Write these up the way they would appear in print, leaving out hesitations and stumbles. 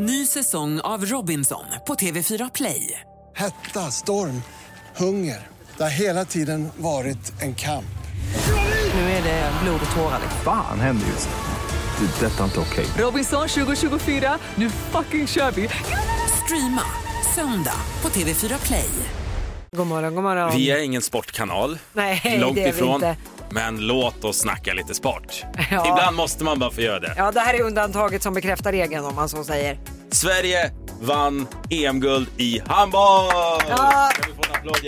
Ny säsong av Robinson på TV4 Play. Hetta, storm, hunger. Det har hela tiden varit en kamp. Nu är det blod och tårar. Fan, händer just det. Detta är inte okej. Robinson 2024, nu fucking kör vi. Streama söndag på TV4 Play. God morgon, god morgon. Vi är ingen sportkanal. Nej, långt det är ifrån. Vi inte. Men låt oss snacka lite sport. Ja. Ibland måste man bara få göra det. Ja, det här är undantaget som bekräftar regeln, om man så säger. Sverige vann EM-guld i handboll. Ja.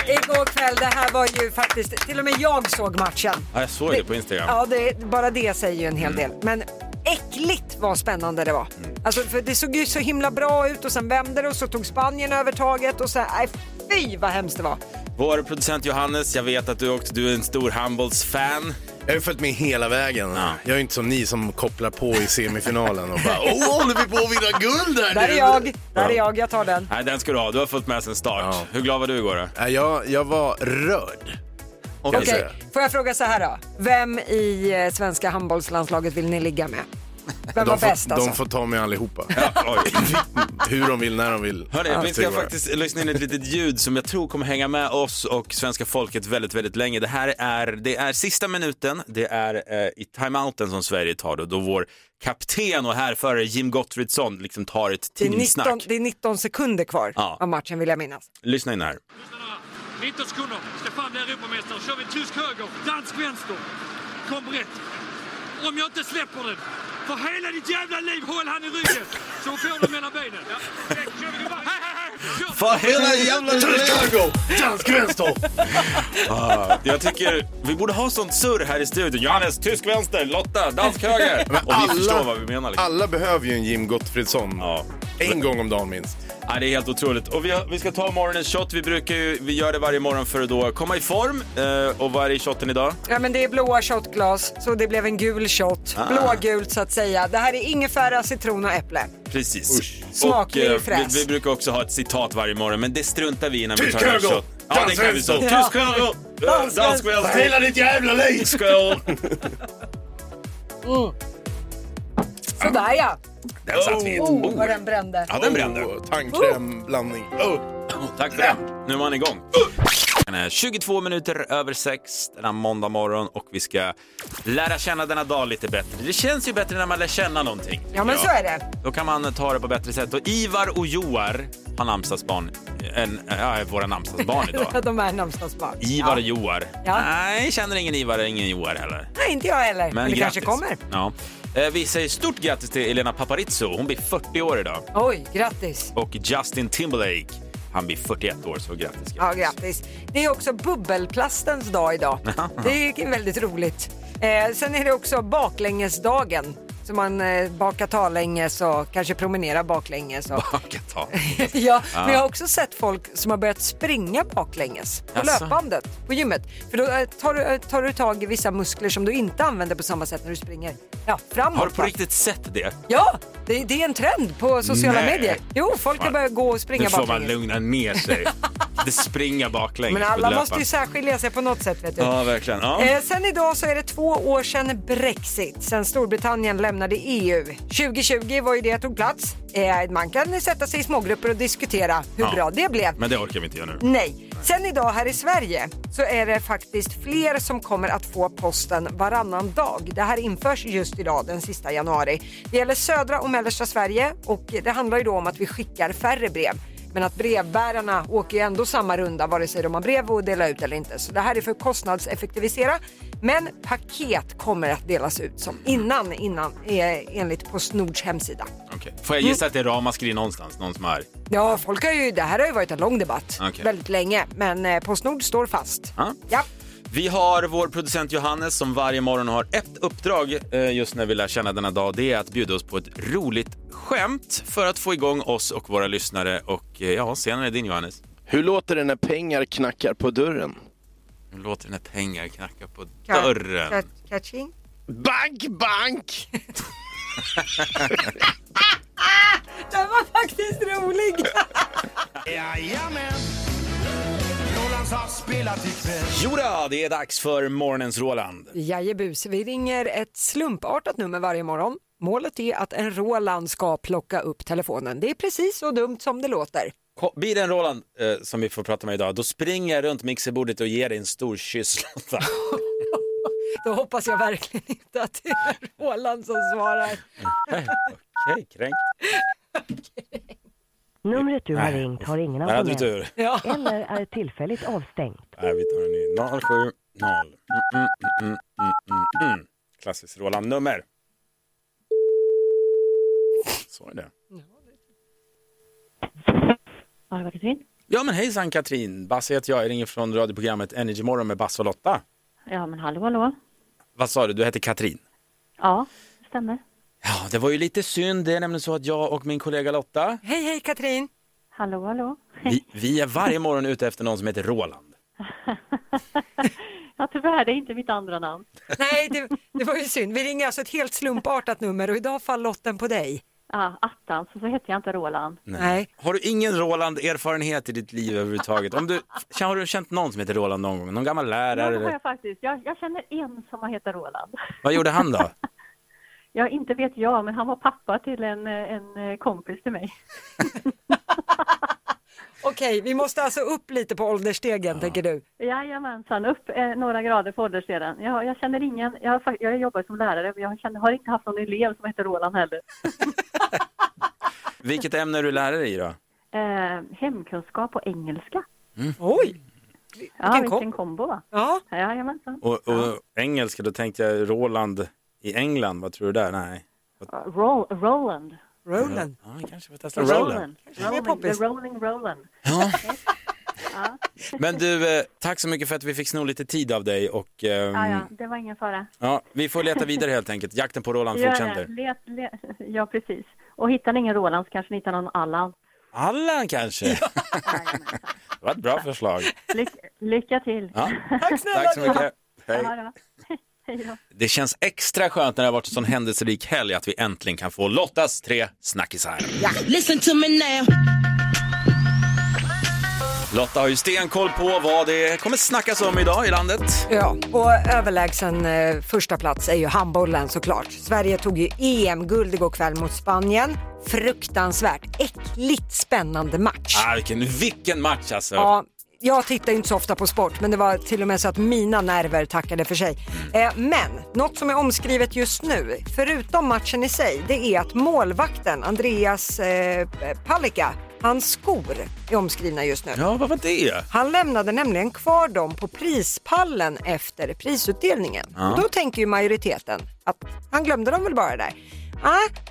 Igår kväll, det här var ju faktiskt, till och med jag såg matchen. Ja, jag såg det på Instagram. Ja, bara det säger ju en hel del. Men äckligt vad spännande det var. Alltså, för det såg ju så himla bra ut och sen vände det och så tog Spanien övertaget och sen, fy vad hemskt det var. Vår producent Johannes, jag vet att du är en stor handbollsfan. Jag har ju följt med hela vägen. Ja. Jag är inte som ni som kopplar på i semifinalen och bara, nu är vi på att vinna guld här. Där är jag, jag tar den. Nej, den ska du ha, du har fått med sen start. Ja. Hur glad var du igår då? Jag var rörd. Okej. Får jag fråga så här då? Vem i svenska handbollslandslaget vill ni ligga med? Vem var bäst alltså? De får ta med allihopa. Ja, hur de vill, när de vill. Hörrni, vi ska faktiskt lyssna in ett litet ljud som jag tror kommer hänga med oss och svenska folket väldigt, väldigt länge. Det är sista minuten. Det är i timeouten som Sverige tar då vår kapten och härförare Jim Gottfridsson liksom tar ett teamsnack. Det är 19 sekunder kvar av matchen, vill jag minnas. Lyssna in här. 19 sekunder. Stefan blir Europamästare. Kör vi tysk höger, dansk vänster. Kom brett. Om jag inte släpper den, för hela ditt jävla liv håll han i ryggen. Så får du mellan benen. Ja. För hela jävla liv. Dansk vänster. Jag tycker vi borde ha sånt surr här i studion. Johannes, tysk vänster. Lotta, dansk höger. Men och alla, vi förstår vad vi menar. Liksom. Alla behöver ju en Jim Gottfridsson. Ja. En gång om dagen minst. Ja, det är helt otroligt. Och vi ska ta morgonens shot. Vi gör det varje morgon för att då komma i form. Och vad är shotten idag? Ja, men det är blåa shotglas. Så det blev en gul shot. Blågult så att säga. Det här är ingefära, citron och äpple. Precis. Usch. Smaklig och fräs. Vi brukar också ha ett citat varje morgon. Men det struntar vi innan vi tar en shot. Ja, det kan vi så. Tysk höger. Dansk vänster. Hela ditt jävla liv. Skål. Sådär ja. Den satt vid. Vad den brände. Ja, den brände. Tandkrämblandning. Tack för det. Nu är man igång. 22 minuter över 6 denna måndag morgon. Och vi ska lära känna denna dag lite bättre. Det känns ju bättre när man lär känna någonting. Ja, men så är det. Då kan man ta det på bättre sätt. Och Ivar och Joar har namnsdagsbarn. Våra namnsdagsbarn idag. De är namnsdagsbarn. Ivar och Joar. Ja. Nej, känner ingen Ivar och ingen Joar heller. Nej, inte jag heller. Men det kanske kommer. Ja. Vi säger stort grattis till Elena Paparizou. Hon blir 40 år idag. Oj, grattis. Och Justin Timberlake. Han blir 41 år, så grattis. Ja, grattis. Det är också bubbelplastens dag idag. Det är väldigt roligt. Sen är det också baklängesdagen. Så man bakar talänges och kanske promenerar baklänges. Bakar talänges. Ja, men jag har också sett folk som har börjat springa baklänges på löpbandet på gymmet. För då tar du tag i vissa muskler som du inte använder på samma sätt när du springer framåt. Har du på riktigt sett det? Ja, det är en trend på sociala medier. Jo, folk har börjat gå och springa baklänges. Nu får man lugna ner sig. Det springer baklänges. Men alla måste ju särskilja sig på något sätt, vet du. Ja, verkligen. Ja. Sen idag så är det 2 år sedan Brexit. Sen Storbritannien lämnade EU. 2020 var ju det tog plats. Man kan sätta sig i smågrupper och diskutera hur bra det blev. Men det orkar vi inte göra nu. Nej. Sen idag här i Sverige så är det faktiskt fler som kommer att få posten varannan dag. Det här införs just idag, den sista januari. Det gäller södra och mellersta Sverige och det handlar ju då om att vi skickar färre brev. Men att brevbärarna åker ju ändå samma runda vare sig de har brev och delar ut eller inte. Så det här är för kostnadseffektivisera. Men paket kommer att delas ut som innan enligt Postnords hemsida. Okay. Får jag gissa att det är ramaskri någonstans? Någon som är... Ja, folk har ju, det här har ju varit en lång debatt väldigt länge. Men Postnord står fast. Ja. Vi har vår producent Johannes som varje morgon har ett uppdrag just när vi lär känna denna dag. Det är att bjuda oss på ett roligt skämt för att få igång oss och våra lyssnare. Och senare är din, Johannes. Hur låter det när pengar knackar på dörren? Hur låter det när pengar knackar på dörren? Catching? Bank, bank! Den var faktiskt rolig! Jajamän! Jodå, det är dags för morgonens Roland. Jajebus, vi ringer ett slumpartat nummer varje morgon. Målet är att en Roland ska plocka upp telefonen. Det är precis så dumt som det låter. Blir det en Roland som vi får prata med idag, då springer jag runt mixerbordet och ger dig en stor kyss. Då hoppas jag verkligen inte att det är Roland som svarar. Okej, kränkt. Numret du har ringt har ingen abonnent eller är tillfälligt avstängt. Nej, vi tar en ny. 070. Klassiskt Roland-nummer. Så är det. Ja, men hejsan Katrin. Basse heter jag. Jag ringer från radioprogrammet Energy Morgon med Basse och Lotta. Ja, men hallå. Vad sa du? Du heter Katrin? Ja, det stämmer. Ja, det var ju lite synd. Det är nämligen så att jag och min kollega Lotta... Hej Katrin. Hallå. Vi är varje morgon ute efter någon som heter Roland. Ja, tyvärr, det är inte mitt andra namn. Nej, det var ju synd. Vi ringer alltså ett helt slumpartat nummer och idag faller lotten på dig. Ja, attan, så heter jag inte Roland. Nej. Har du ingen Roland-erfarenhet i ditt liv överhuvudtaget? Har du känt någon som heter Roland någon gång? Någon gammal lärare? Ja, det har jag faktiskt. Jag känner en som heter Roland. Vad gjorde han då? Ja, inte vet jag, men han var pappa till en kompis till mig. Okej, vi måste alltså upp lite på ålderstegen, tänker du? Jajamensan, upp några grader på ålderstegen. Jag känner ingen, jag jobbar som lärare, men jag har inte haft någon elev som heter Roland heller. Vilket ämne är du lärare i då? Hemkunskap och engelska. Mm. Oj! Vilken kombo va? Ja. Jajamensan. Och engelska, då tänkte jag Roland i England, vad tror du där? Nej. Roland. Roland. Ja, kanske vi testar Roland. The Rolling Roland. Ja. Ja. Men du, tack så mycket för att vi fick sno lite tid av dig. Och, ja, det var ingen fara. Ja, vi får leta vidare helt enkelt. Jakten på Roland fortsätter. Ja, precis. Och hittar ni ingen Roland så kanske ni hittar någon Allan. Allan kanske? Ja. Det var ett bra förslag. Lycka till. Ja. Tack så mycket. Hej. Ja, det känns extra skönt när det har varit en sån händelserik helg att vi äntligen kan få Lottas 3 snackisar. Ja. Listen to me now. Lotta har ju stenkoll på vad det kommer snackas om idag i landet. Ja, och överlägsen första plats är ju handbollen såklart. Sverige tog ju EM-guld igår kväll mot Spanien. Fruktansvärt, äckligt spännande match. Vilken match alltså. Ja. Jag tittar inte så ofta på sport, men det var till och med så att mina nerver tackade för sig. Men något som är omskrivet just nu, förutom matchen i sig, det är att målvakten Andreas Palicka, hans skor är omskrivna just nu. Ja, vad var det? Han lämnade nämligen kvar dem på prispallen efter prisutdelningen. Ja. Och då tänker ju majoriteten att han glömde dem väl bara där.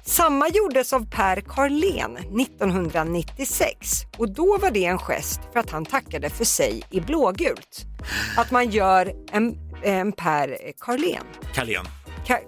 Samma gjordes av Per Carlén 1996 och då var det en gest för att han tackade för sig i blågult. Att man gör en Per Carlén.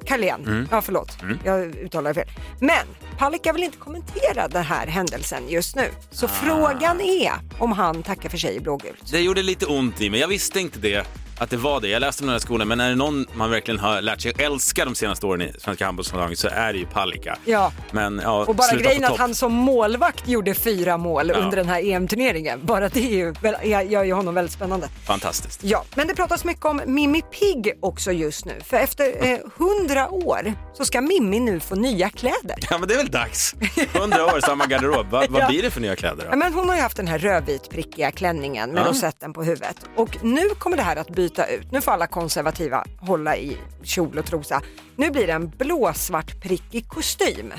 Carlén. Mm. Ja, förlåt. Mm. Jag uttalar fel. Men Palicka vill inte kommentera den här händelsen just nu. Så frågan är om han tackar för sig i blågult. Det gjorde lite ont i mig. Jag visste inte det. Att det var det. Jag läste om den här skolan, men är det någon man verkligen har lärt sig älska de senaste åren i svenska handbollslaget så är det ju Palicka. Ja. Men, och bara grejen att han som målvakt gjorde 4 mål under den här EM-turneringen. Bara det gör ju honom väldigt spännande. Fantastiskt. Ja, men det pratas mycket om Mimmi Pigg också just nu. För efter 100 år så ska Mimmi nu få nya kläder. Ja, men det är väl dags. 100 år, samma garderob. Vad blir det för nya kläder då? Ja, men hon har ju haft den här rödvit prickiga klänningen med rosetten på huvudet. Och nu kommer det här att byta ut. Nu får alla konservativa hålla i kjol och trosa. Nu blir det en blåsvart prickig kostym.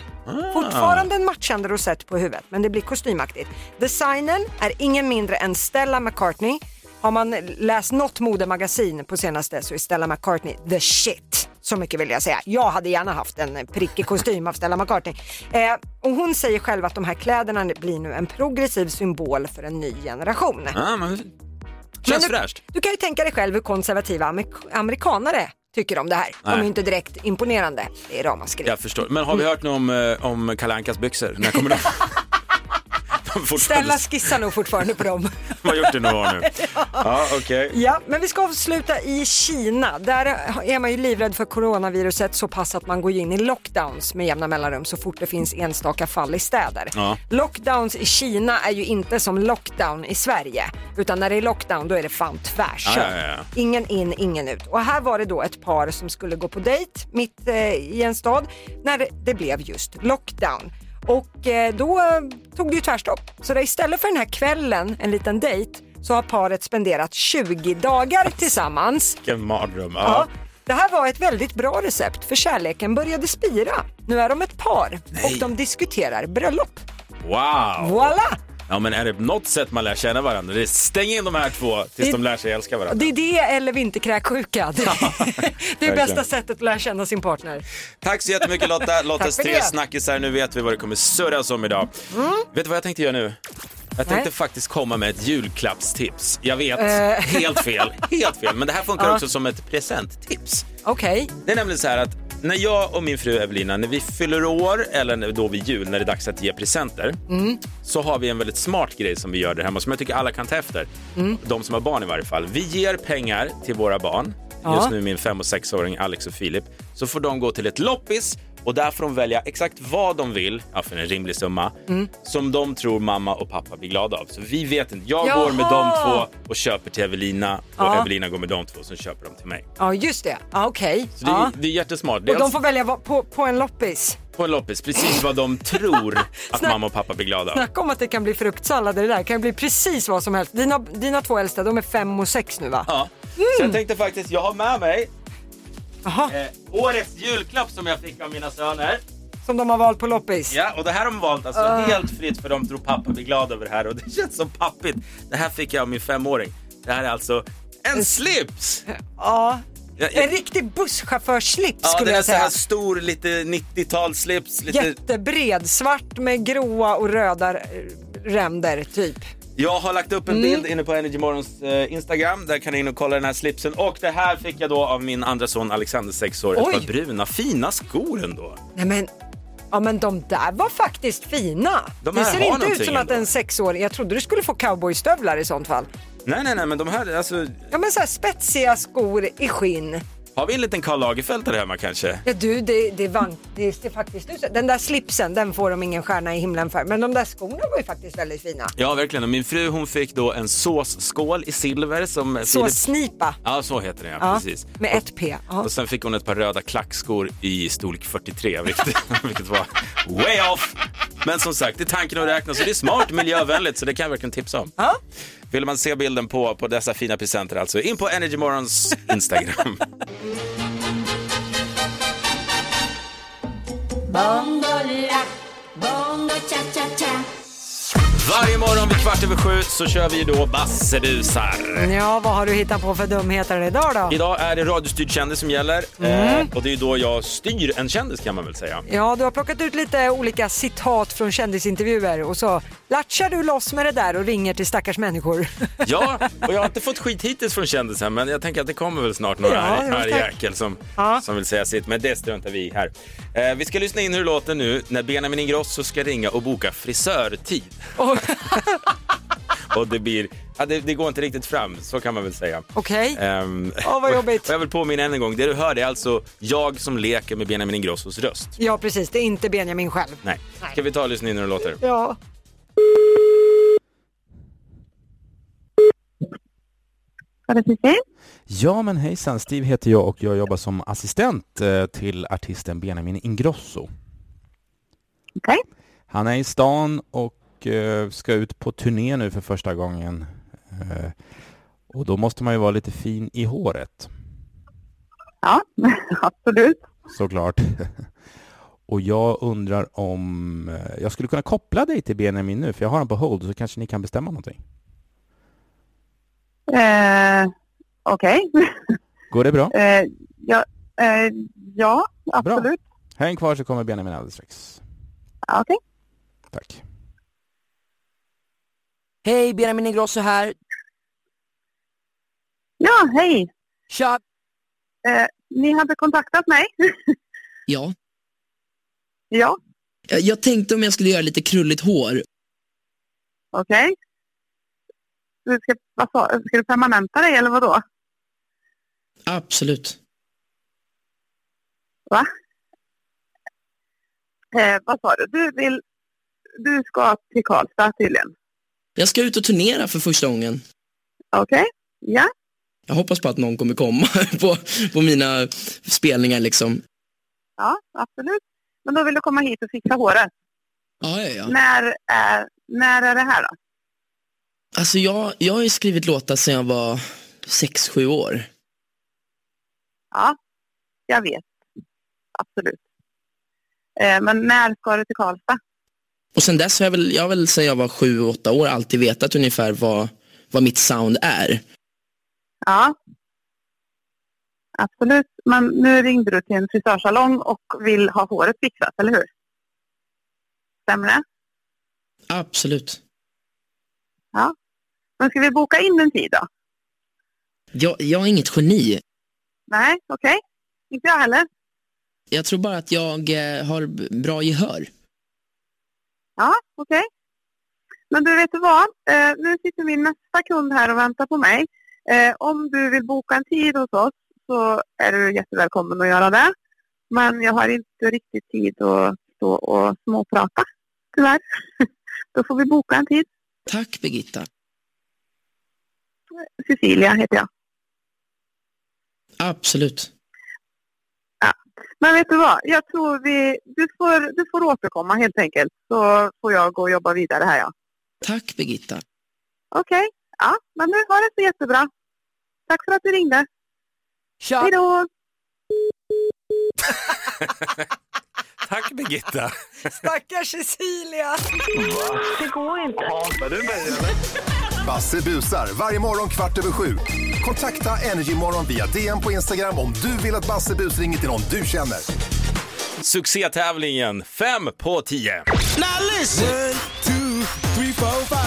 Fortfarande en matchande rosett på huvudet, men det blir kostymaktigt. Designen är ingen mindre än Stella McCartney. Har man läst något modemagasin på senaste så är Stella McCartney the shit. Så mycket vill jag säga. Jag hade gärna haft en prickig kostym av Stella McCartney. Och hon säger själv att de här kläderna blir nu en progressiv symbol för en ny generation. Men du kan ju tänka dig själv hur konservativa amerikanare tycker om det här. Nej. De är inte direkt imponerande. Det är ramaskri. Jag förstår. Men har vi hört något om Kalle Ankas byxor? När kommer de? Stella skissar nog fortfarande på dem. Vad gjort det nu var nu? Ja, ja okej. Okay. Ja, men vi ska avsluta i Kina. Där är man ju livrädd för coronaviruset så pass att man går in i lockdowns med jämna mellanrum så fort det finns enstaka fall i städer. Ja. Lockdowns i Kina är ju inte som lockdown i Sverige, utan när det är lockdown då är det fan tvärs. Ja, ja, ja. Ingen in, ingen ut. Och här var det då ett par som skulle gå på dejt mitt i en stad när det blev just lockdown. Och då tog det ju tvärstopp. Så istället för den här kvällen, en liten dejt, så har paret spenderat 20 dagar tillsammans. Vilken mardröm. Ja. Det här var ett väldigt bra recept, för kärleken började spira. Nu är de ett par. Nej. Och de diskuterar bröllop. Wow. Voilà. Ja, men är det något sätt man lär känna varandra? Det är stäng in de här två tills de lär sig älska varandra. Det är det eller vinterkräksjuka. Det är bästa sättet att lära känna sin partner. Tack så jättemycket Lotta. Lottas tre snackisar. Nu vet vi vad det kommer surras om idag. Mm. Vet du vad jag tänkte göra nu? Jag tänkte faktiskt komma med ett julklappstips. Jag vet, helt fel. Men det här funkar också som ett presenttips. Okej. Det är nämligen så här att när jag och min fru Evelina, när vi fyller år eller då vid jul, när det är dags att ge presenter, så har vi en väldigt smart grej som vi gör där hemma, som jag tycker alla kan ta efter. De som har barn i varje fall. Vi ger pengar till våra barn. Just nu min 5- och 6-åring Alex och Filip. Så får de gå till ett loppis och där får de välja exakt vad de vill, för en rimlig summa, som de tror mamma och pappa blir glada av. Så vi vet inte, jag går med de två och köper till Evelina, och Evelina går med de två som köper dem till mig. Ja, just det, okej. Så det är jättesmart. Och de får välja på en loppis. På en loppis, precis vad de tror att mamma och pappa blir glada av. Snacka om att det kan bli fruktsallad, det där kan bli precis vad som helst. Dina två äldsta, de är 5 och 6 nu va? Ja, så jag tänkte faktiskt, jag har med mig årets julklapp som jag fick av mina söner, som de har valt på loppis. Ja, och det här har de valt alltså helt fritt, för de tror pappa blir glad över det här. Och det känns som pappigt. Det här fick jag av min 5-åring. Det här är alltså en slips. Ja, en riktig busschaufförslips skulle jag säga. Ja, det är så här stor, lite 90-talsslips, lite... jättebred, svart med gråa och röda ränder typ. Jag har lagt upp en bild inne på Energymorgons Instagram. Där kan ni in och kolla den här slipsen. Och det här fick jag då av min andra son Alexander, 6 år. Ett par bruna, fina skor ändå. Nej men, ja men de där var faktiskt fina. Det ser inte ut som ändå att en 6-åring... Jag trodde du skulle få cowboystövlar i sånt fall. Nej, men de här alltså... Ja men så här spetsiga skor i skinn. Har vi en liten Karl Lagerfeld där hemma kanske? Ja du, det är faktiskt du. Den där slipsen, den får de ingen stjärna i himlen för. Men de där skorna var ju faktiskt väldigt fina. Ja, verkligen. Och min fru, hon fick då en såsskål i silver som såssnipa. Ja, så heter det, ja, precis. Med ett P. Ja. Och sen fick hon ett par röda klackskor i storlek 43, vilket var way off. Men som sagt, det är tanken att räkna, så det är smart, miljövänligt, så det kan jag verkligen tipsa om. Ja. Vill man se bilden på dessa fina presenter alltså, in på Energymorgons Instagram. Varje morgon vid 7:15 så kör vi då Bassebusar. Ja, vad har du hittat på för dumheter idag då? Idag är det radiostyrd kändis som gäller. Och det är ju då jag styr en kändis, kan man väl säga. Ja, du har plockat ut lite olika citat från kändisintervjuer och så latchar du loss med det där och ringer till stackars människor. Ja, och jag har inte fått skit hittills från kändisen, men jag tänker att det kommer väl snart några här jäkel som vill säga sitt. Men det struntar vi här. Vi ska lyssna in hur det låter nu när Benjamin Ingrosso ska ringa och boka frisörtid. Och det blir... Ja, det går inte riktigt fram, så kan man väl säga. Okej, vad jobbigt. Jag vill påminna en gång, det du hör är alltså jag som leker med Benjamin Ingrossos röst. Ja, precis, det är inte Benjamin själv. Nej. Ska vi ta och lyssna in hur det låter? Ja. Ja, men hejsan, Steve heter jag och jag jobbar som assistent till artisten Benjamin Ingrosso. Okej. Han är i stan och ska ut på turné nu för första gången, och då måste man ju vara lite fin i håret. Ja, absolut. Såklart. Och jag undrar om jag skulle kunna koppla dig till Benjamin nu, för jag har honom på hold, så kanske ni kan bestämma någonting. Okej. Går det bra? Ja, absolut. Bra. Häng kvar så kommer Benjamin alldeles strax. Okej. Tack. Hej, Benjamin Ingrosso här. Ja, hej. Tja. Ni hade kontaktat mig. Ja. Ja. Jag tänkte om jag skulle göra lite krulligt hår. Okej. Okay. Ska du permanenta dig eller vad då? Absolut. Va? Vad sa du? Du ska till Karlstad tydligen. Jag ska ut och turnera för första gången. Okej, okay. Ja. Jag hoppas på att någon kommer komma på mina spelningar liksom. Ja, absolut. Men då vill du komma hit och fixa håret. Ja. När är det här då? Alltså jag har ju skrivit låtar sedan jag var 6-7 år. Ja, jag vet. Absolut. Men när ska du till Karlstad? Och sen dess har jag sedan jag var 7-8 år alltid vetat ungefär vad mitt sound är. Ja, absolut. Men nu ringde du till en frisörsalong och vill ha håret fixat, eller hur? Stämmer det? Absolut. Ja, men ska vi boka in en tid då? Jag är inget geni. Nej, okej. Inte jag heller. Jag tror bara att jag har bra gehör. Ja, okej. Men du, vet du vad? Nu sitter min nästa kund här och väntar på mig. Om du vill boka en tid hos oss så är du jättevälkommen att göra det. Men jag har inte riktigt tid att stå och småprata, tyvärr. Då får vi boka en tid. Tack, Birgitta. Cecilia heter jag. Absolut. Ja. Men vet du vad? Jag tror du får återkomma helt enkelt. Så får jag gå och jobba vidare här, ja. Tack, Birgitta. Okej. Ja, men nu var det så jättebra. Tack för att du ringde. Tja. Hej då! Tack, Birgitta. Stackars Cecilia. Det går inte. Hatar du mig eller? Basse busar varje morgon 7:15. Kontakta Energymorgon via DM på Instagram om du vill att Basse bus ringer till någon du känner. Succétävlingen 5 på 10. Now listen. 1, 2, 3, 4, 5.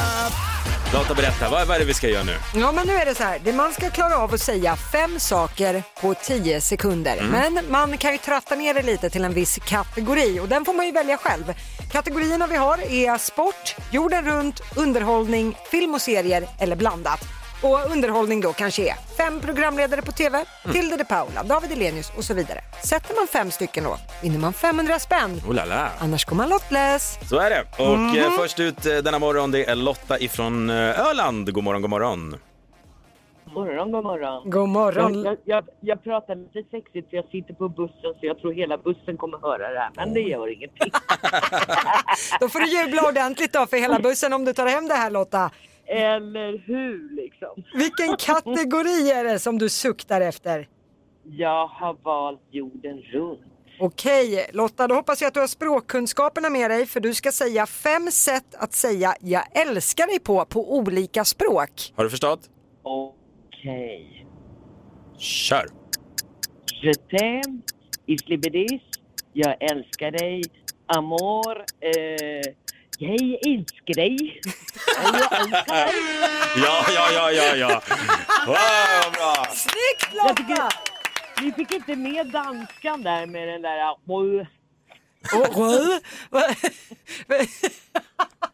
Låt berätta, vad är det vi ska göra nu? Ja, men nu är det så här, man ska klara av att säga 5 saker på 10 sekunder. Men man kan ju tratta ner det lite till en viss kategori, och den får man ju välja själv. Kategorierna vi har är sport, jorden runt, underhållning, film och serier eller blandat. Och underhållning då kanske är 5 programledare på tv, Tilde de Paula, David Elenius och så vidare. Sätter man 5 stycken då, vinner man 500 spänn. Oh la la. Annars kommer man lottless. Så är det. Och först ut denna morgon, det är Lotta ifrån Öland. God morgon, god morgon. God morgon. Jag pratar lite sexigt för jag sitter på bussen, så jag tror hela bussen kommer höra det här. Men det gör ingenting. Då får du jubla ordentligt då för hela bussen om du tar hem det här, Lotta. Eller hur liksom. Vilken kategori är det som du suktar efter? Jag har valt jorden runt. Okej, Lotta, då hoppas jag att du har språkkunskaperna med dig, för du ska säga 5 sätt att säga jag älskar dig på olika språk. Har du förstått? Okej. Kör. Je t'aime, islibedis, jag älskar dig, amor, jag älskar dig. Ja. Wow, bra. Snyggt, Lotta. Vi fick inte med danskan där med den där.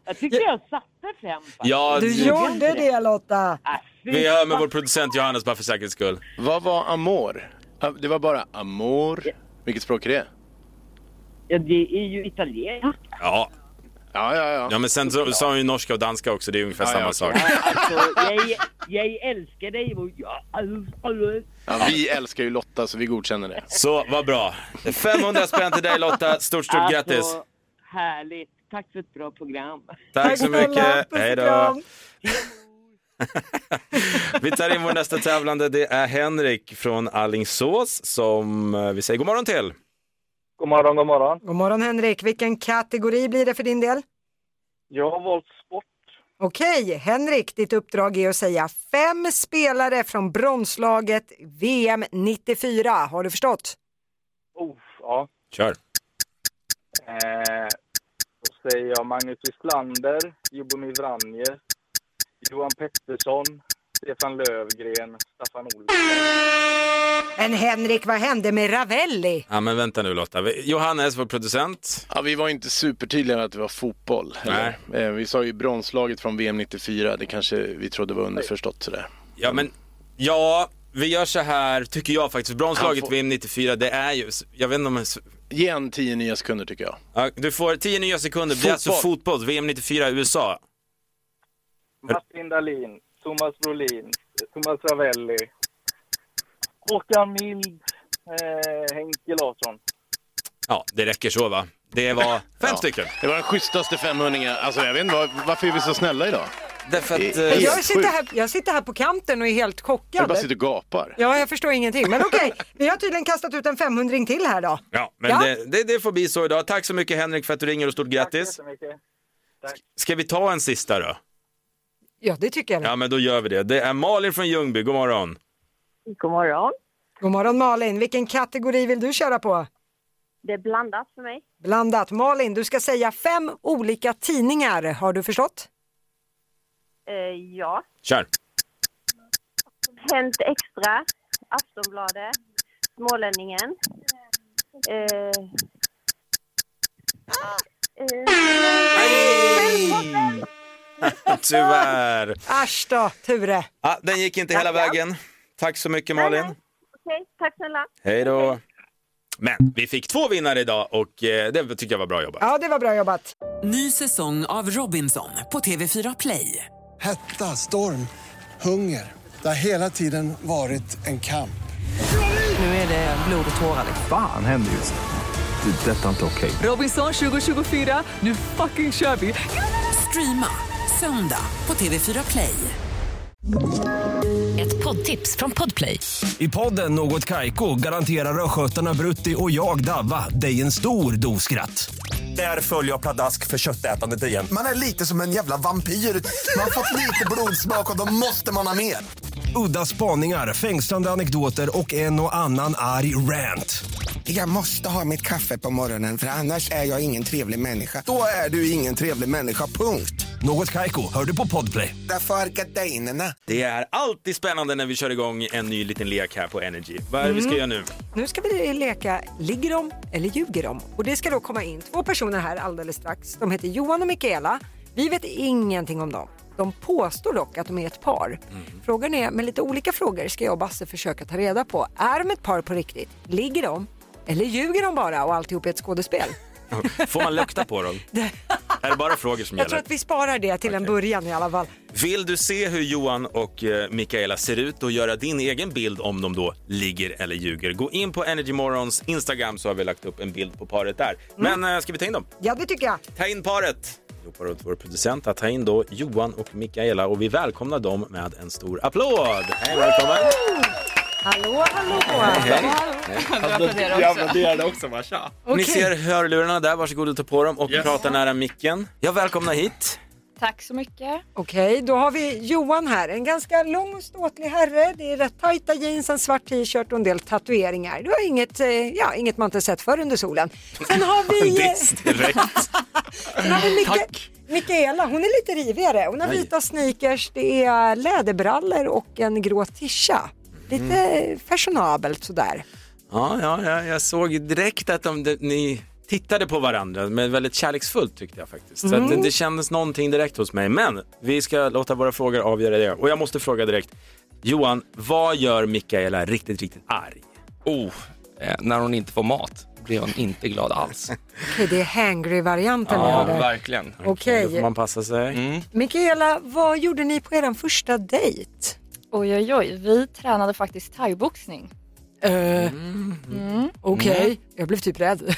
Jag tycker jag satte 5. Ja, du gjorde det, Lotta. Vi hör med vår producent Johannes bara för säkerhets skull. Vad var amor? Det var bara amor. Vilket språk är det? Ja, det är ju italienska. Ja. Ja. Ja, men sen så sa hon ju norska och danska också. Det är ungefär samma sak. Alltså, jag älskar dig. Vi älskar ju Lotta, så vi godkänner det. Så, vad bra. 500 spänn till dig, Lotta. Stort alltså, grattis. Härligt. Tack för ett bra program. Tack så mycket. Hej då. Vi tar in vår nästa tävlande. Det är Henrik från Allingsås som vi säger god morgon till. God morgon. God morgon, Henrik. Vilken kategori blir det för din del? Jag har valt sport. Okej, Henrik, ditt uppdrag är att säga 5 spelare från bronslaget VM 94. Har du förstått? Ja. Kör. Då säger jag Magnus Wislander, Jubomir Vranje, Johan Pettersson, Stefan Löfgren, Staffan Olsson. Men Henrik, vad hände med Ravelli? Ja, men vänta nu Lotta. Johannes, vår producent. Ja, vi var inte supertydliga med att det var fotboll. Nej. Vi sa ju bronslaget från VM 94. Det kanske vi trodde var underförstått sådär. Ja, men... Ja, vi gör så här, tycker jag faktiskt. Bronslaget VM 94, det är ju... Jag vet inte om... Ge en 10 nya sekunder, tycker jag. Ja, du får 10 nya sekunder. Fotboll. Det är alltså fotboll, VM 94 i USA. Martin Dahlin, Thomas Brolin, Thomas Ravelli, Håkan Mild, Henke Larsson. Ja, det räcker så va? Det var 5 stycken. Det var den schysstaste 500-ingen. Alltså jag vet inte varför är vi så snälla idag? Därför att, jag sitter här på kanten och är helt chockad. Du bara sitter och gapar. Ja, jag förstår ingenting. Men okej, vi har tydligen kastat ut en 500-ring till här då. Ja, men ja? Det får bli så idag. Tack så mycket Henrik för att du ringer och stort grattis. Tack så mycket. Tack. Ska vi ta en sista då? Ja, det tycker jag. Ja, men då gör vi det. Det är Malin från Ljungby. God morgon. God morgon. God morgon Malin. Vilken kategori vill du köra på? Det är blandat för mig. Blandat. Malin, du ska säga 5 olika tidningar. Har du förstått? Ja. Kör. Hänt Extra, Aftonbladet, Smålänningen. Tyvärr. Asch då, Ture. Ah, den gick inte hela vägen. Tack så mycket Malin. Okej, tack snälla. Hej då. Men vi fick 2 vinnare idag och det tycker jag var bra jobbat. Ja, det var bra jobbat. Ny säsong av Robinson på TV4 Play. Hetta, storm, hunger. Det har hela tiden varit en kamp. Nu är det blod och tårar. Fan, händer just det. Detta är inte okej. Robinson 2024, nu fucking kör vi. Streama söndag på TV4 Play. Ett poddtips från Podplay. I podden Något Kaiko garanterar röskötarna Brutti och jag Davva dig en stor doskratt. Där följer jag pladask för köttätandet igen. Man är lite som en jävla vampyr. Man har fått lite blodsmak och då måste man ha mer. Udda spaningar, fängslande anekdoter och en och annan arg rant. Jag måste ha mitt kaffe på morgonen för annars är jag ingen trevlig människa. Då är du ingen trevlig människa, punkt. Något Kaiko, hör du på Podplay. Därför är gardinerna. Det är alltid spännande när vi kör igång en ny liten lek här på Energy. Vad är det vi ska göra nu? Nu ska vi leka Ligger de eller ljuger de? Och det ska då komma in 2 personer här alldeles strax. De heter Johan och Mikaela. Vi vet ingenting om dem. De påstår dock att de är ett par. Frågan är, med lite olika frågor ska jag och Basse försöka ta reda på. Är de ett par på riktigt? Ligger de? Eller ljuger de bara och alltihop är ett skådespel? Får man lukta på dem? Är det bara frågor som gäller? Jag tror att vi sparar det till en början i alla fall. Vill du se hur Johan och Mikaela ser ut och göra din egen bild om de då ligger eller ljuger? Gå in på Energy Morons Instagram så har vi lagt upp en bild på paret där. Men ska vi ta in dem? Ja, det tycker jag. Ta in paret! Jag ropar åt vår producent att ta in då Johan och Mikaela och vi välkomnar dem med en stor applåd. Hej, välkommen! Hallå, hallå! Jag applåderade också, varsa. Okay. Ni ser hörlurarna där, varsågod att ta på dem och prata nära micken. Jag välkomnar hit. Tack så mycket. Okej, då har vi Johan här. En ganska lång och ståtlig herre. Det är rätt tajta jeans, en svart t-shirt och en del tatueringar. Du har inget man inte sett förr under solen. Sen har vi... Sen har vi Mikaela, hon är lite rivigare. Hon har vita sneakers, det är läderbrallor och en grå tisha. Lite fashionabelt sådär. Ja, jag såg direkt att ni tittade på varandra. Men väldigt kärleksfullt tyckte jag faktiskt. Så att det kändes någonting direkt hos mig. Men vi ska låta våra frågor avgöra det. Och jag måste fråga direkt. Johan, vad gör Mikaela riktigt, riktigt arg? När hon inte får mat blir hon inte glad alls. Det är hangry-varianten. Ja, verkligen. Okej. Då får man passa sig. Mikaela, vad gjorde ni på er första dejt? Oj, vi tränade faktiskt thaiboxning. Okej. Jag blev typ rädd.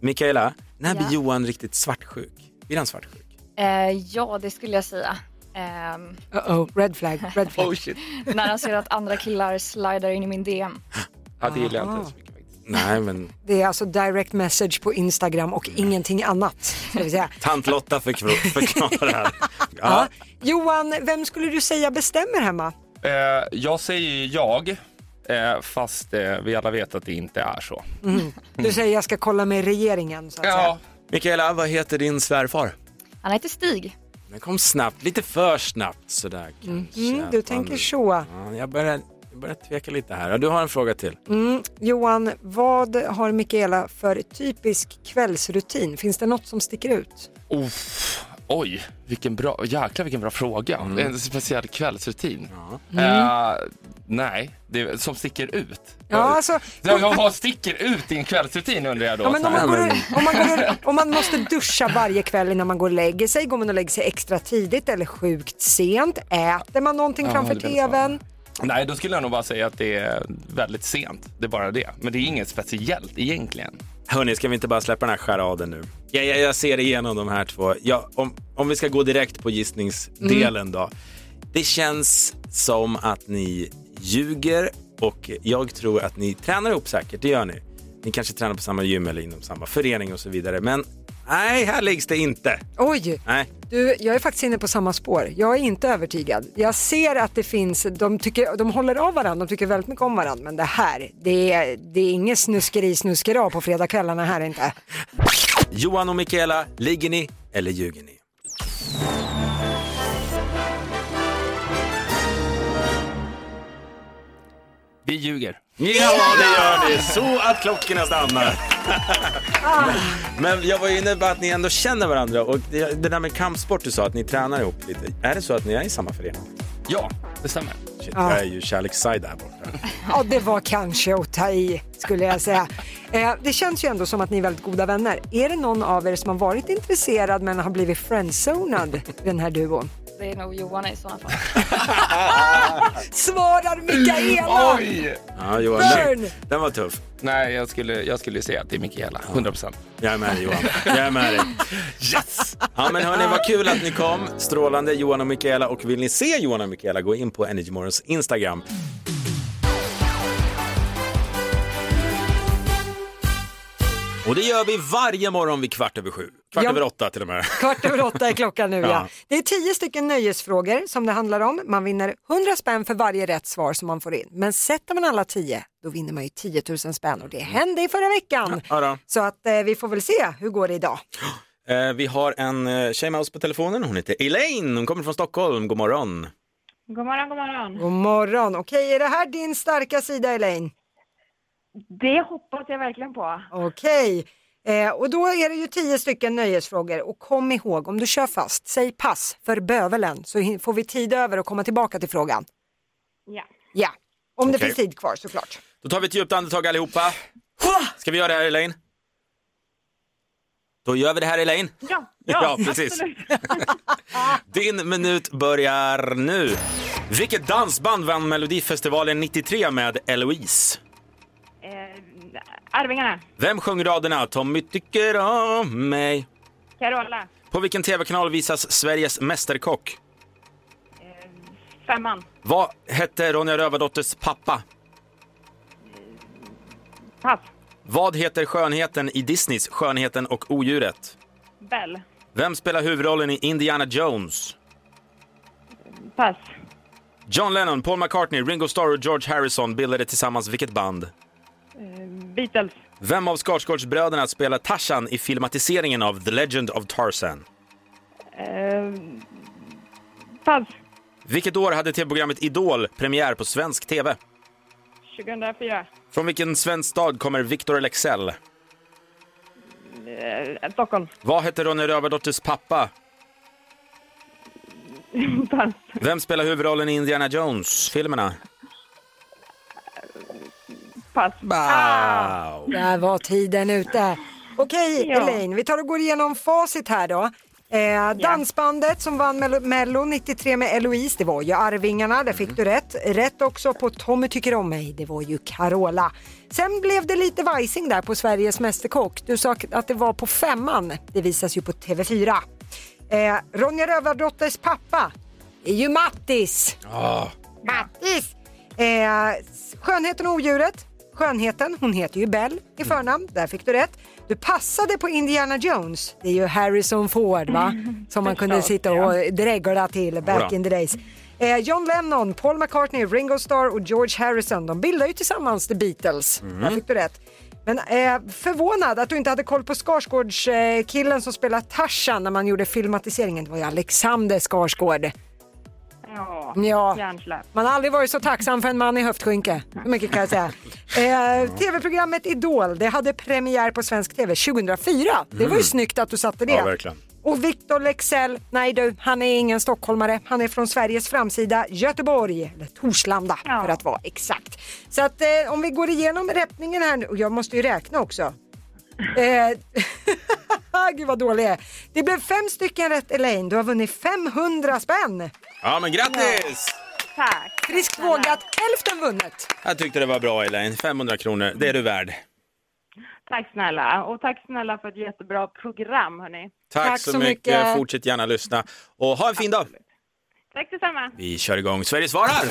Mikaela, när blir Johan riktigt svartsjuk? Blir han svartsjuk? Ja, det skulle jag säga. Red flag. Oh shit. När han ser att andra killar slidar in i min DM. Det gillar jag inte så mycket. Nej, men... Det är alltså direct message på Instagram och ingenting annat, ska vi säga. Tant Lotta förklarar. Ja. Johan, vem skulle du säga bestämmer hemma? Jag säger jag, fast vi alla vet att det inte är så. Du säger jag ska kolla med regeringen, så att säga. Mikaela, vad heter din svärfar? Han heter Stig. Den kom snabbt, lite för snabbt sådär kanske. Mm, du tänker så. Ja, jag börjar tveka lite här. Du har en fråga till. Johan, vad har Mikaela för typisk kvällsrutin? Finns det något som sticker ut? Oj, vilken bra fråga. En speciell kvällsrutin. Nej, det som sticker ut. Ja, alltså, vad sticker ut i en kvällsrutin undrar jag då? Ja, men om man måste duscha varje kväll innan man går och lägger sig, går man och lägger sig extra tidigt eller sjukt sent? Äter man någonting framför TV:n? Nej, då skulle jag nog bara säga att det är väldigt sent. Det är bara det. Men det är inget speciellt egentligen. Hörrni, ska vi inte bara släppa den här charaden nu? Jag ser igenom de här två. Om vi ska gå direkt på gissningsdelen då. Det känns som att ni ljuger och jag tror att ni tränar ihop säkert. Det gör ni. Ni kanske tränar på samma gym eller inom samma förening och så vidare. Men nej, här läggs det inte. Oj, nej. Du, jag är faktiskt inne på samma spår. Jag är inte övertygad. Jag ser att det finns, de håller av varandra, de tycker väldigt mycket om varandra. Men det här, det är inget snuskeri på fredagkvällarna här inte. Johan och Mikaela, ligger ni eller ljuger ni? Vi ljuger. Ja, det gör ni. Så att klockorna stannar. Men jag var inne på att ni ändå känner varandra. Och det där med kampsport du sa, att ni tränar ihop lite. Är det så att ni är i samma förening? Ja, det stämmer. Shit, det är ju kärlekssida här borta. Ja, det var kanske att ta i, skulle jag säga. Det känns ju ändå som att ni är väldigt goda vänner. Är det någon av er som har varit intresserad men har blivit friendzonad, den här duon? Det är nog Johan i sådana fall. Svarar Mikaela. Oj! Ja, Johan, den var tuff. Nej, jag skulle säga att det är Mikaela, 100%. Jag är med dig, Johan. Jag är med dig. Yes! Ja, men hörni, vad kul att ni kom. Strålande, Johan och Mikaela. Och vill ni se Johan och Mikaela, gå in på Energymorgons Instagram. Och det gör vi varje morgon vid 7:15. Över 8 till och med. 8:15 är klockan nu, ja. Det är 10 stycken nöjesfrågor som det handlar om. Man vinner 100 spänn för varje rätt svar som man får in. Men sätter man alla 10, då vinner man ju 10 000 spänn. Och det hände i förra veckan. Ja, så att vi får väl se hur går det idag. Vi har en tjej med oss på telefonen. Hon heter Elaine. Hon kommer från Stockholm. God morgon. God morgon, god morgon. God morgon. Okej, är det här din starka sida, Elaine? Det hoppas jag verkligen på. Okej. Och då är det ju 10 stycken nöjesfrågor. Och kom ihåg, om du kör fast, säg pass för bövelen. Så får vi tid över att komma tillbaka till frågan. Ja. Om det finns tid kvar, såklart. Då tar vi ett djupt andetag allihopa. Ska vi göra det här, Elaine? Då gör vi det här, Elaine. Ja, precis. Din minut börjar nu. Vilket dansband vann Melodifestivalen 93 med Eloise? Arvingarna. Vem sjunger raderna Tommy tycker om mig? Carola. På vilken tv-kanal visas Sveriges mästerkock? 5:an. Vad hette Ronja Rövardotters pappa? Pass. Vad heter skönheten i Disneys Skönheten och odjuret? Bell. Vem spelar huvudrollen i Indiana Jones? Pass. John Lennon, Paul McCartney, Ringo Starr och George Harrison bildade tillsammans vilket band? Beatles. Vem av Skarsgårdsbröderna spelar Tarzan i filmatiseringen av The Legend of Tarzan? Pass. Vilket år hade tv-programmet Idol premiär på svensk tv? 2004. Från vilken svensk stad kommer Victor Leksell? Stockholm. Vad heter Ronja Rövardotters pappa? Pass. Vem spelar huvudrollen i Indiana Jones-filmerna? Pass. Wow. Där var tiden ute. Okej, Elaine, vi tar och går igenom facit här då. Dansbandet som vann Mello 93 med Eloise, det var ju Arvingarna, där fick du rätt. Rätt också på Tommy tycker om mig, det var ju Carola. Sen blev det lite vajsing där på Sveriges mästerkock. Du sa att det var på 5:an, det visas ju på TV4. Ronja Rövardotters pappa är ju Mattis. Mattis. Skönheten och odjuret. Skönheten, hon heter ju Bell i förnamn, där fick du rätt. Du passade på Indiana Jones, det är ju Harrison Ford, va? Som man kunde sitta och dregla till back in the days. John Lennon, Paul McCartney, Ringo Starr och George Harrison, de bildar ju tillsammans The Beatles, där fick du rätt. Men förvånad att du inte hade koll på Skarsgårds killen som spelar Tarzan när man gjorde filmatiseringen. Det var ju Alexander Skarsgård. Ja, man har aldrig varit så tacksam för en man i höftskynke. Hur mycket kan jag säga. TV-programmet Idol, det hade premiär på svensk tv 2004. Det var ju snyggt att du satte det. Ja, verkligen. Och Victor Lexell, nej du, han är ingen stockholmare. Han är från Sveriges framsida, Göteborg, eller Torslanda för att vara exakt. Så att om vi går igenom rättningen här nu, och jag måste ju räkna också. Gud vad dålig jag är. Det blev 5 stycken rätt, Elaine. Du har vunnit 500 spänn. Ja, men grattis! Ja. Tack. Friskt vågat, hälften vunnet. Jag tyckte det var bra, Elaine. 500 kronor, det är du värd. Tack snälla, och tack snälla för ett jättebra program, hörni. Tack så mycket. Fortsätt gärna lyssna. Och ha en fin dag. Tack detsamma. Vi kör igång Sverige svarar.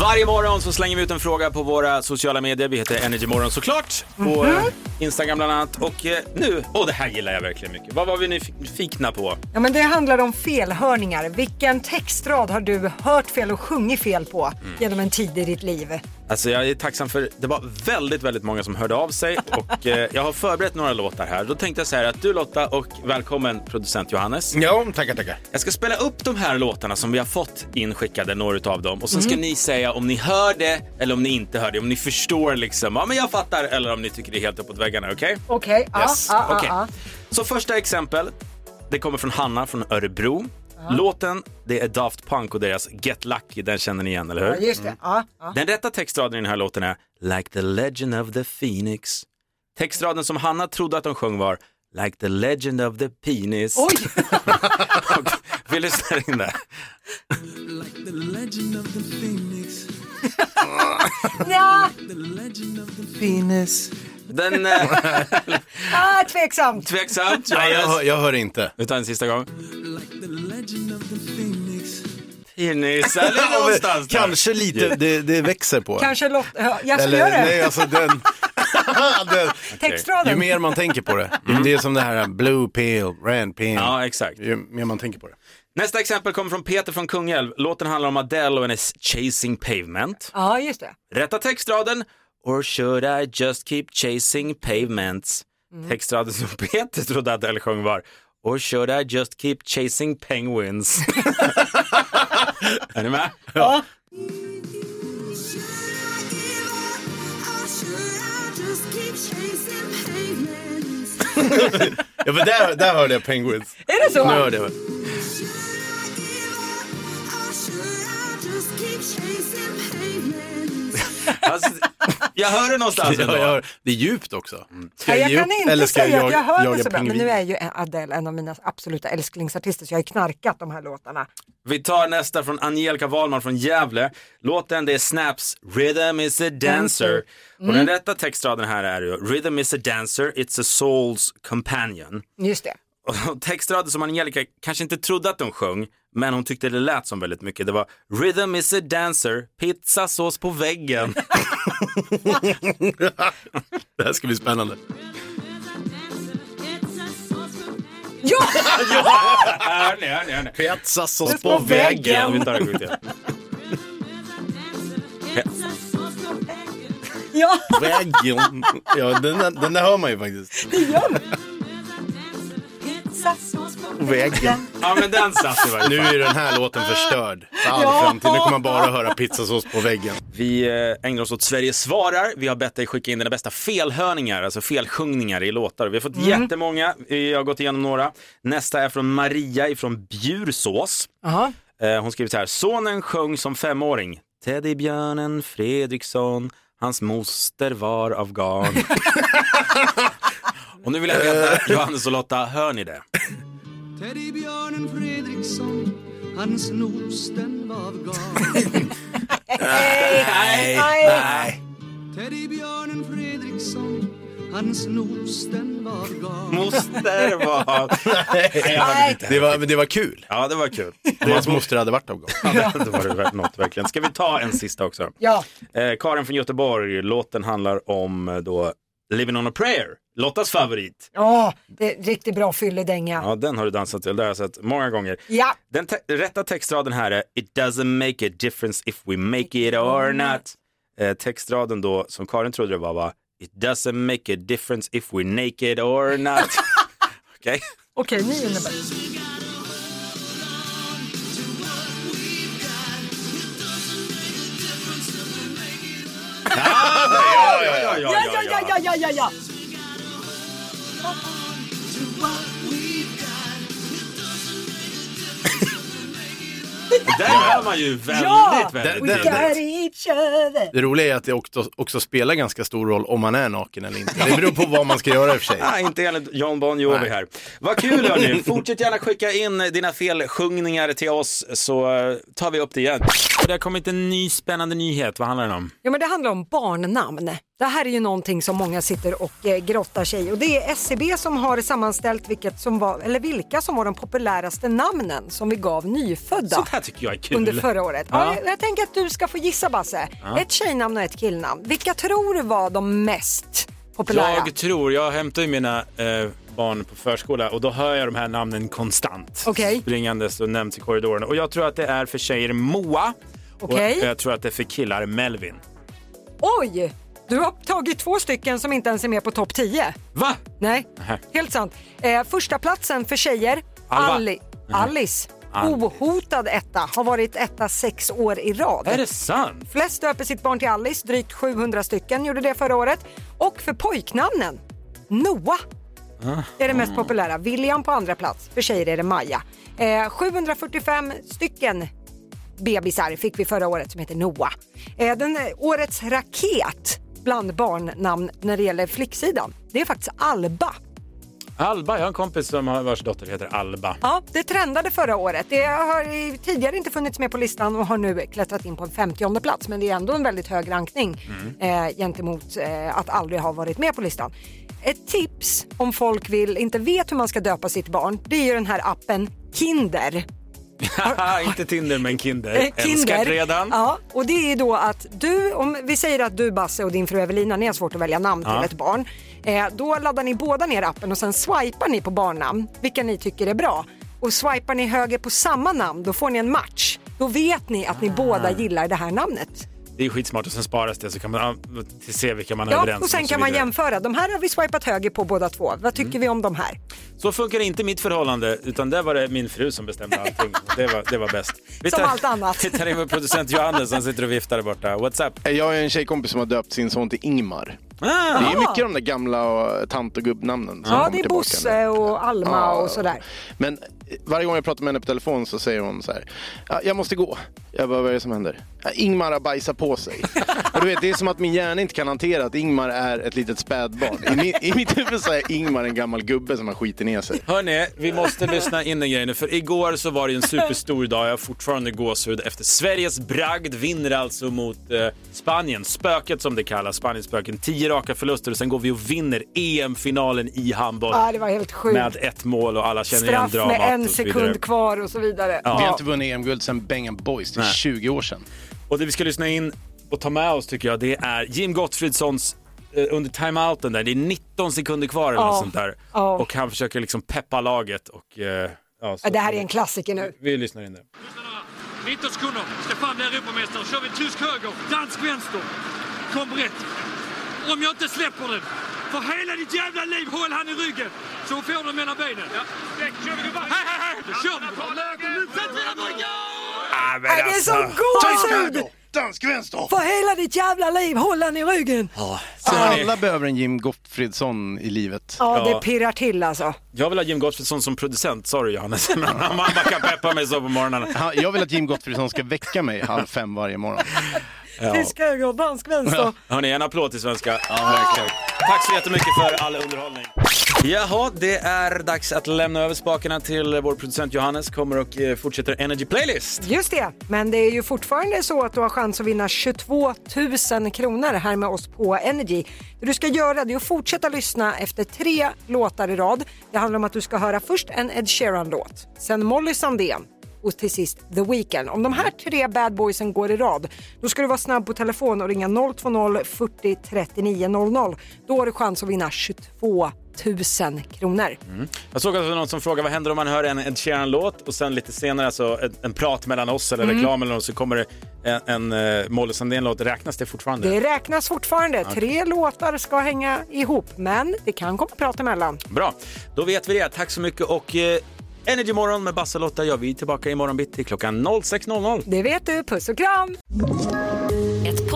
Varje morgon så slänger vi ut en fråga på våra sociala medier. Vi heter Energymorgon såklart. På Instagram bland annat. Och nu, det här gillar jag verkligen mycket. Vad var vi nyfikna på? Ja, men det handlar om felhörningar. Vilken textrad har du hört fel och sjungit fel på genom en tid i ditt liv? Alltså jag är tacksam för, det var väldigt, väldigt många som hörde av sig. Och jag har förberett några låtar här. Då tänkte jag så här att du Lotta och välkommen producent Johannes. Ja, tackar. Jag ska spela upp de här låtarna som vi har fått inskickade, några av dem. Och sen ska ni säga om ni hör det eller om ni inte hör det. Om ni förstår liksom, ja men jag fattar. Eller om ni tycker det är helt uppåt väggarna, okej? Yes. Så första exempel, det kommer från Hanna från Örebro. Låten, det är Daft Punk och deras Get Lucky, den känner ni igen, eller hur? Ja, just det. Den rätta textraden i den här låten är Like the Legend of the Phoenix. Textraden som Hanna trodde att de sjöng var Like the Legend of the Penis. Oj! Vi lyssnar in där. Like the Legend of the Phoenix. Ja! The Legend of the Penis. Den... Tveksamt. Nej, jag hör inte. Vi tar en sista gång. Like the Legend of the Phoenix. Penis, eller någonstans. Kanske lite, det växer på. Kanske jag ska göra det. Nej, alltså den... Ju mer man tänker på det. Det är som det här blue pill, red pill. Ja, exakt. Ju mer man tänker på det. Nästa exempel kommer från Peter från Kungälv. Låten handlar om Adele och hennes Chasing Pavement. Ja, just det. Rätta textraden. Or should I just keep chasing pavements? Textraden som Peter trodde att Adele sjöng var Or should I just keep chasing penguins? Är ni med? Ja. Ja, men där hörde jag penguins. Är det så? Nu hörde jag. Alltså, jag hör det någonstans. Det är djupt också. Jag kan inte säga att jag hör det så bra. Men nu är ju Adele en av mina absoluta älsklingsartister, så jag har knarkat de här låtarna. Vi tar nästa från Angelica Wahlman från Gävle. Låten, det är Snaps Rhythm is a Dancer. Och den rätta textraden här är ju Rhythm is a Dancer, it's a soul's companion. Just det. Och textraden som Angelica kanske inte trodde att de sjöng, men hon tyckte det lät som väldigt mycket. Det var Rhythm is a Dancer, pizzasås på väggen. Det här ska bli spännande. Ja! Ja! Pizzasås på väggen. Vi tar det ut igen. Ja! Väggen. Ja, den där hör man ju faktiskt. Det gör man. Väggen. Ja, men den satt i varje fall. Nu är den här låten förstörd för all framtid. Nu kommer man bara höra pizzasås på väggen. Vi ägnar oss åt Sverige svarar. Vi har bett dig skicka in dina bästa felhörningar, alltså felsjungningar i låtar. Vi har fått jättemånga, jag har gått igenom några. Nästa är från Maria ifrån Bjursås. Hon skriver så här: sonen sjöng som 5-åring Teddybjörnen Fredriksson, hans moster var afghan. Och nu vill jag veta, Johannes och Lotta, hör ni det? Teddybjörnen Fredriksson, hans nosten var afghan. Nej. Teddybjörnen Fredriksson, hans nosten var afghan. Moster var... Nej, det var kul. Ja, det var kul. Hans moster hade varit afghan. Ja, det var det värt något, verkligen. Ska vi ta en sista också? Ja. Karin från Göteborg, låten handlar om då Living on a Prayer. Lottas favorit. Ja, riktigt bra fylledänga. Ja, den har du dansat till. Det har jag sett många gånger. Ja. Den rätta textraden här är It doesn't make a difference if we make it or not. Textraden då, som Karin trodde det var It doesn't make a difference if we're naked or not. Okej. Okej, ni innebär. Ja. Där hör man ju väldigt det roliga är att det också spelar ganska stor roll om man är naken eller inte. Det beror på vad man ska göra i och för sig. Nej, inte enligt John Bon Jovi här. Vad kul hörni, fortsätt gärna skicka in dina felsjungningar till oss, så tar vi upp det igen. Det har kommit en ny spännande nyhet, vad handlar den om? Ja, men det handlar om barnnamn. Det här är ju någonting som många sitter och grottar sig. Och det är SCB som har sammanställt vilka som var de populäraste namnen som vi gav nyfödda. Så det här tycker jag är kul. Under förra året. Ja. Ja, jag tänker att du ska få gissa, Basse. Ja. Ett tjejnamn och ett killnamn. Vilka tror du var de mest populära? Jag hämtar ju mina barn på förskola och då hör jag de här namnen konstant. Okay. Springandes och nämns i korridoren. Och jag tror att det är för tjejer Moa. Okay. Och jag tror att det är för killar Melvin. Oj! Du har tagit 2 stycken som inte ens är med på topp 10. Va? Nej, helt sant. Första platsen för tjejer, Alice. Ohotad etta, har varit etta 6 år i rad. Är det sant? Flest döper sitt barn till Alice, drygt 700 stycken gjorde det förra året. Och för pojknamnen, Noah är det mest populära. William på andra plats, för tjejer är det Maja. 745 stycken bebisar fick vi förra året som heter Noah. Årets raket bland barnnamn när det gäller flicksidan, det är faktiskt Alba. Jag har en kompis som har vars dotter heter Alba. Ja, det trendade förra året. Det har tidigare inte funnits med på listan och har nu klättrat in på en 50:e plats. Men det är ändå en väldigt hög rankning gentemot att aldrig ha varit med på listan. Ett tips om folk inte vet hur man ska döpa sitt barn, det är ju den här appen Kinder. Inte Tinder men Kinder. Älskat redan. Ja, och det är då att du, om vi säger att du Basse och din fru Evelina, ni har svårt att välja namn till ett barn, då laddar ni båda ner appen och sen swipar ni på barnnamn, vilka ni tycker är bra. Och swipar ni höger på samma namn, då får ni en match. Då vet ni att ni båda gillar det här namnet. Det är skitsmart och sen sparas det så kan man se vilka man är överens om. Och sen kan man jämföra. De här har vi swipat höger på båda två. Vad tycker vi om de här? Så funkar inte mitt förhållande, utan där var det min fru som bestämde allting. Det var bäst. Allt annat. Vi tar in vår producent Johannes som sitter och viftar borta. What's up? Jag är en tjejkompis som har döpt sin son till Ingmar. Ah, det är mycket de där gamla tant- och gubbnamnen. Ja, det är Bosse och Alma och sådär. Men varje gång jag pratar med henne på telefon så säger hon så här: jag måste gå. Jag bara, vad är det som händer? Ingmar har bajsat på sig. Och du vet, det är som att min hjärna inte kan hantera att Ingmar är ett litet spädbarn. I mitt huvud så är Ingmar en gammal gubbe som har skiten ner sig. Hörrni, vi måste lyssna in en grej nu. För igår så var det en superstor dag. Jag har fortfarande gåshud efter Sveriges bragd. Vinner alltså mot Spanien. Spöket som det kallas, Spanienspöken. 10 raka förluster och sen går vi och vinner EM-finalen i handboll. Ja, det var helt sjukt. Med ett mål och alla känner igen dramat. Straff med en sekund kvar och så vidare. Ja. Vi har inte vunnit EM-guld sedan Bang & Boys till 20 år sedan. Och det vi ska lyssna in och ta med oss tycker jag, det är Jim Gottfridssons under timeouten där. Det är 19 sekunder kvar eller något sånt där. Och han försöker liksom peppa laget. Och, det här är en klassiker nu. Vi lyssnar in det. 19 sekunder. Stefan blir Europamästare. Kör vi tysk höger, dansk vänster. Kom rätt. Om jag inte släpper den. För hela ditt jävla liv håll han i ryggen. Så får du mellan benen. Ja. Kör vi gubbar. Hej. Kör vi. Sätt vi den ryggen. Det är så god. Dansk vänster. För hela ditt jävla liv håll han i ryggen. Ja. Alla behöver en Jim Gottfridsson i livet. Ja, det pirrar till alltså. Jag vill ha Jim Gottfridsson som producent, sa du Johannes. Man kan peppa mig så på morgonen. Jag vill att Jim Gottfridsson ska väcka mig 4:30 varje morgon. Tysk höger och dansk vänster. Hörrni, en applåd till svenska. Tack så jättemycket för all underhållning. Jaha, det är dags att lämna över spakarna till vår producent Johannes. Kommer och fortsätter Energy Playlist. Just det, men det är ju fortfarande så att du har chans att vinna 22 000 kronor här med oss på Energy. Det du ska göra är att fortsätta lyssna efter 3 låtar i rad. Det handlar om att du ska höra först en Ed Sheeran-låt, sen Molly Sandén, och till sist The Weeknd. Om de här tre bad boysen går i rad, då ska du vara snabb på telefon och ringa 020 40 39 00. Då har du chans att vinna 22 000 kronor. Jag såg att det var någon som frågade vad händer om man hör en Ed Sheeran-låt och sen lite senare alltså en prat mellan oss eller reklam eller något, så kommer det en Molly Sandén-låt. Räknas det fortfarande? Det räknas fortfarande. Okay. 3 låtar ska hänga ihop, men det kan komma prat emellan. Bra, då vet vi det. Tack så mycket och Energy Morgon med Basse och Lotta. Ja, vi är tillbaka imorgon bitti klockan 06.00. Det vet du. Puss och kram! Ett